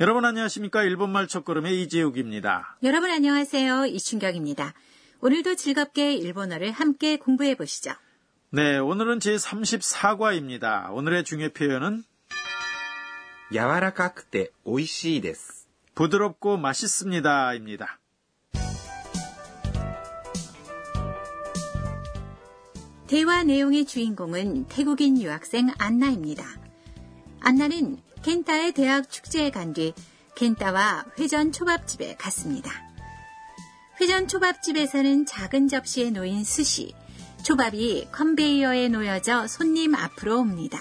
여러분 안녕하십니까? 일본말 첫걸음의 이재욱입니다. 여러분 안녕하세요. 이춘경입니다. 오늘도 즐겁게 일본어를 함께 공부해 보시죠. 네, 오늘은 제34과입니다. 오늘의 중요 표현은 야와라카쿠테 오이시이데스. 부드럽고 맛있습니다입니다. 대화 내용의 주인공은 태국인 유학생 안나입니다. 안나는 켄타의 대학 축제에 간 뒤 켄타와 회전 초밥집에 갔습니다. 회전 초밥집에서는 작은 접시에 놓인 스시, 초밥이 컨베이어에 놓여져 손님 앞으로 옵니다.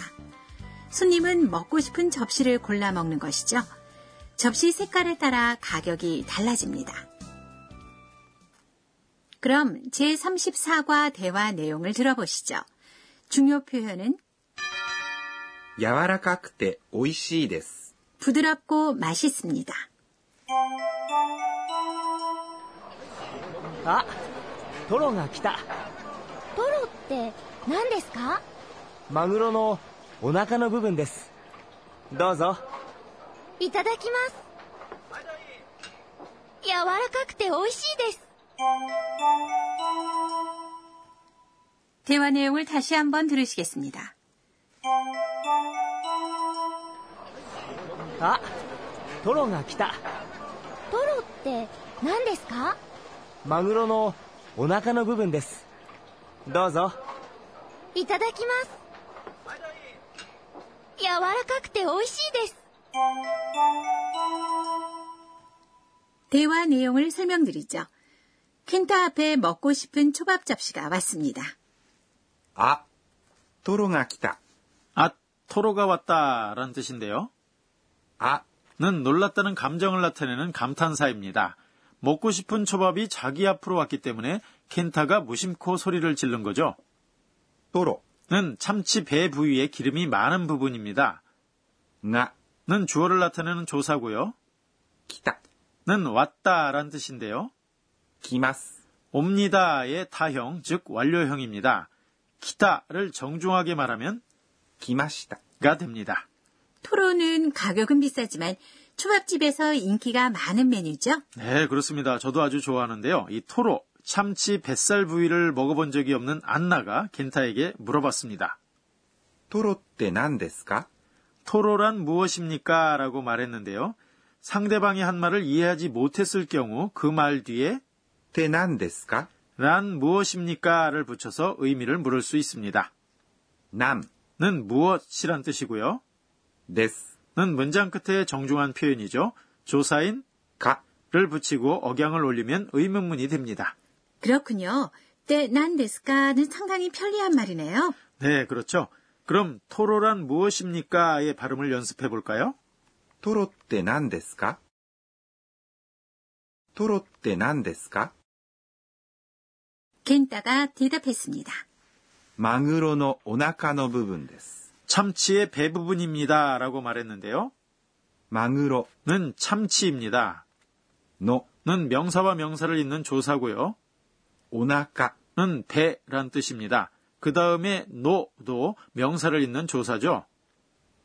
손님은 먹고 싶은 접시를 골라 먹는 것이죠. 접시 색깔에 따라 가격이 달라집니다. 그럼 제34과 대화 내용을 들어보시죠. 중요 표현은 야와라카쿠테 오이시이데스. 부드럽고 맛있습니다. 아, 도로가 왔다. 도로って 何ですか? 마구로의 お腹の 부분です. どうぞ. いただきます. 柔らかくて美味しいです. 대화 내용을 다시 한번 들으시겠습니다. 아, 도로가 왔다. 도로って 何ですか? 마구로의 お腹の 부분です. どうぞいただきます. 柔らかくて美味しいです. 대화 내용을 설명드리죠. 켄타 앞에 먹고 싶은 초밥 접시가 왔습니다. 아, 도로가 왔다. 아, 도로가 왔다라는 뜻인데요. 아는 놀랐다는 감정을 나타내는 감탄사입니다. 먹고 싶은 초밥이 자기 앞으로 왔기 때문에 켄타가 무심코 소리를 지른 거죠. 도로는 참치 배 부위에 기름이 많은 부분입니다. 나는 주어를 나타내는 조사고요. 기타는 왔다라는 뜻인데요. 기마스 옵니다의 타형, 즉 완료형입니다. 기타를 정중하게 말하면 기마시다가 됩니다. 토로는 가격은 비싸지만 초밥집에서 인기가 많은 메뉴죠? 네, 그렇습니다. 저도 아주 좋아하는데요. 이 토로, 참치 뱃살 부위를 먹어본 적이 없는 안나가 켄타에게 물어봤습니다. 토로って 何ですか? 토로란 무엇입니까? 라고 말했는데요. 상대방이 한 말을 이해하지 못했을 경우 그 말 뒤에 'て 何ですか? 란 무엇입니까?를 붙여서 의미를 물을 수 있습니다. 남는 무엇이란 뜻이고요. 데스 는 문장 끝에 정중한 표현이죠. 조사인 가를 붙이고 억양을 올리면 의문문이 됩니다. 그렇군요. 때 난데스카는 상당히 편리한 말이네요. 네, 그렇죠. 그럼 토로란 무엇입니까의 발음을 연습해 볼까요? 토로って 何ですか? 토로って 何ですか? 켄타가 대답했습니다. 마구로의 お腹の 부분です. 참치의 배 부분입니다. 라고 말했는데요. 마구로는 참치입니다. 노는 명사와 명사를 잇는 조사고요. 오나카는 배란 뜻입니다. 그 다음에 노도 명사를 잇는 조사죠.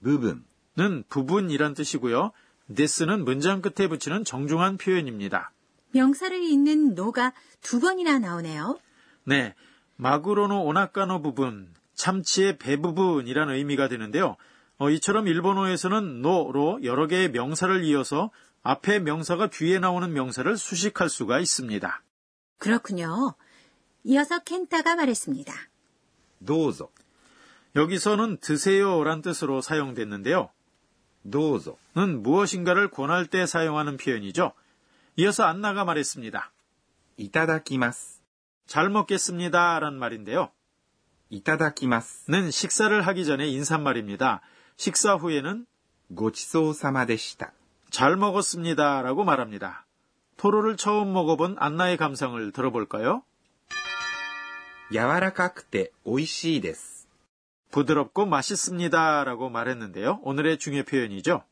부분은 부분이란 뜻이고요. 데스는 문장 끝에 붙이는 정중한 표현입니다. 명사를 잇는 노가 두 번이나 나오네요. 네, 마구로의 お腹の 부분. 참치의 배 부분이란 의미가 되는데요. 이처럼 일본어에서는 노로 여러 개의 명사를 이어서 앞에 명사가 뒤에 나오는 명사를 수식할 수가 있습니다. 그렇군요. 이어서 켄타가 말했습니다. 도조 여기서는 드세요란 뜻으로 사용됐는데요. 도조는 무엇인가를 권할 때 사용하는 표현이죠. 이어서 안나가 말했습니다. 이타다키마스 잘 먹겠습니다란 말인데요. 이타다키마스는 식사를 하기 전에 인사말입니다. 식사 후에는 고치소사마데시타 잘 먹었습니다 라고 말합니다. 토로를 처음 먹어본 안나의 감상을 들어볼까요? 야와라카쿠테 오이시이데스. 부드럽고 맛있습니다 라고 말했는데요. 오늘의 중요 표현이죠.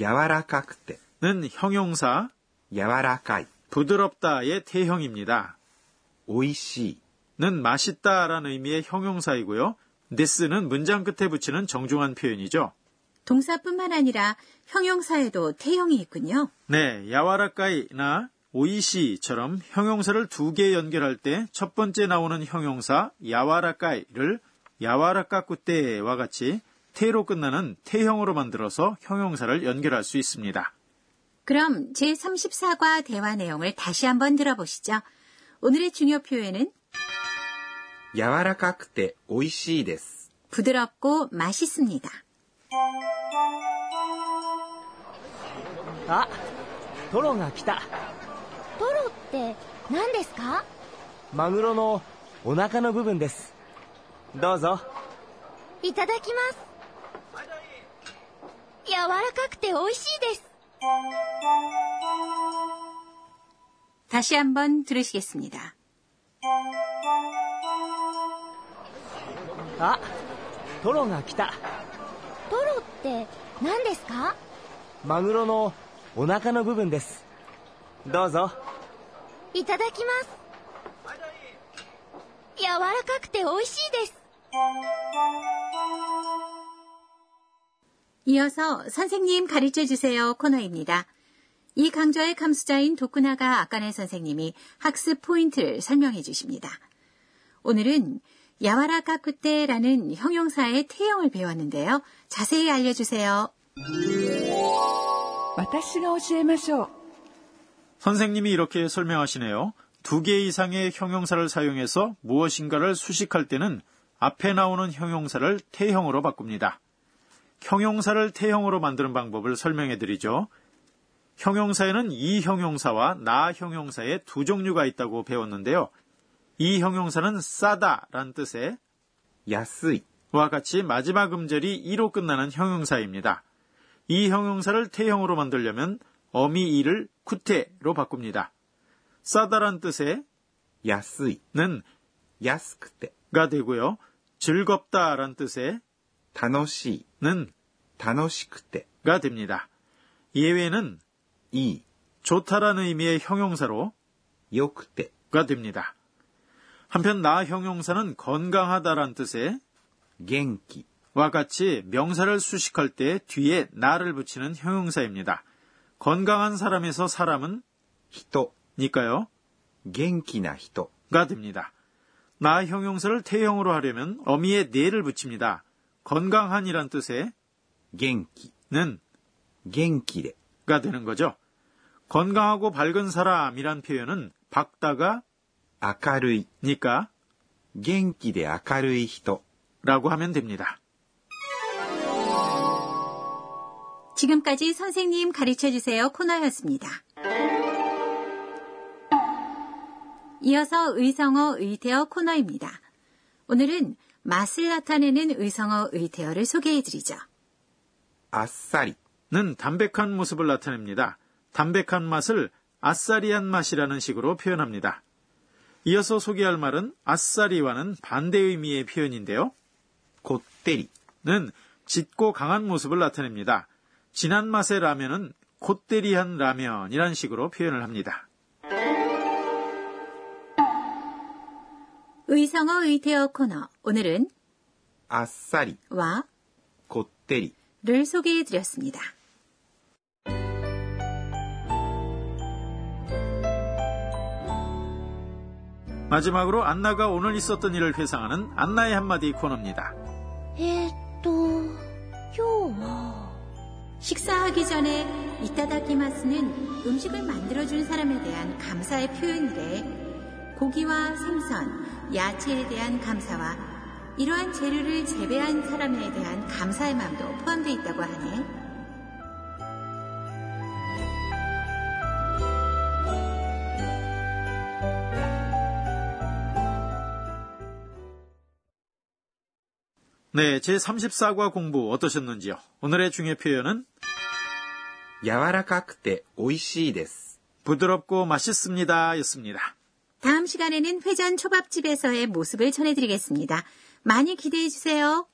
야와라카쿠테는 형용사 야와라카이 부드럽다의 태형입니다. 오이시이 는 맛있다라는 의미의 형용사이고요. 데스는 문장 끝에 붙이는 정중한 표현이죠. 동사뿐만 아니라 형용사에도 태형이 있군요. 네, 야와라카이나 오이시처럼 형용사를 두 개 연결할 때 첫 번째 나오는 형용사 야와라카이를 야와라카쿠떼와 같이 태로 끝나는 태형으로 만들어서 형용사를 연결할 수 있습니다. 그럼 제34과 대화 내용을 다시 한번 들어보시죠. 오늘의 중요 표현은 야와라카쿠떼 오이시이 데스. 부드럽고 맛있습니다. 아, 도로가 来た. 도로って 何ですか? マグロのお腹の部分です。どうぞ。いただきます。 柔らかくて美味しいです. 다시 한번 들으시겠습니다. 아, 도로가 来た. トロって何ですか? マグロのお腹の部分です。どうぞ。いただきます。柔らかくて美味しいです. 이어서 선생님 가르쳐주세요 코너입니다. 이 강좌의 감수자인 도쿠나가 아까네 선생님이 학습 포인트를 설명해 주십니다. 오늘은 야와라카쿠떼라는 형용사의 태형을 배웠는데요. 자세히 알려주세요. 선생님이 이렇게 설명하시네요. 두 개 이상의 형용사를 사용해서 무엇인가를 수식할 때는 앞에 나오는 형용사를 태형으로 바꿉니다. 형용사를 태형으로 만드는 방법을 설명해드리죠. 형용사에는 이 형용사와 나 형용사의 두 종류가 있다고 배웠는데요. 이 형용사는 싸다란 뜻의 야스이와 같이 마지막 음절이 이로 끝나는 형용사입니다. 이 형용사를 태형으로 만들려면 어미이를 쿠테로 바꿉니다. 싸다란 뜻의 야스이는 야스쿠테가 되고요. 즐겁다란 뜻의 다노시는 다노시쿠테가 됩니다. 예외는 이 좋다라는 의미의 형용사로 요쿠테가 됩니다. 한편 나 형용사는 건강하다란 뜻의 겐키와 같이 명사를 수식할 때 뒤에 나를 붙이는 형용사입니다. 건강한 사람에서 사람은 히토니까요. 겐키나 히토가 됩니다. 나 형용사를 태형으로 하려면 어미에 네를 붙입니다. 건강한이란 뜻의 겐키는 겐키레가 되는 거죠. 건강하고 밝은 사람이란 표현은 밝다가 아카루이니까 겐키데 아카루이 히토라고 하면 됩니다. 지금까지 선생님 가르쳐주세요 코너였습니다. 이어서 의성어 의태어 코너입니다. 오늘은 맛을 나타내는 의성어 의태어를 소개해드리죠. 아싸리는 담백한 모습을 나타냅니다. 담백한 맛을 아싸리한 맛이라는 식으로 표현합니다. 이어서 소개할 말은 아싸리와는 반대 의미의 표현인데요. 곧대리는 짙고 강한 모습을 나타냅니다. 진한 맛의 라면은 곧대리한 라면이란 식으로 표현을 합니다. 의성어 의태어 코너 오늘은 아싸리와 곧대리를 소개해드렸습니다. 마지막으로 안나가 오늘 있었던 일을 회상하는 안나의 한마디 코너입니다. 식사하기 전에 이타다키마스는 음식을 만들어준 사람에 대한 감사의 표현이래. 고기와 생선, 야채에 대한 감사와 이러한 재료를 재배한 사람에 대한 감사의 마음도 포함되어 있다고 하네. 네, 제34과 공부 어떠셨는지요? 오늘의 중요 표현은 야와라카쿠테 오이시이 데스. 부드럽고 맛있습니다. 였습니다. 다음 시간에는 회전 초밥집에서의 모습을 전해드리겠습니다. 많이 기대해주세요.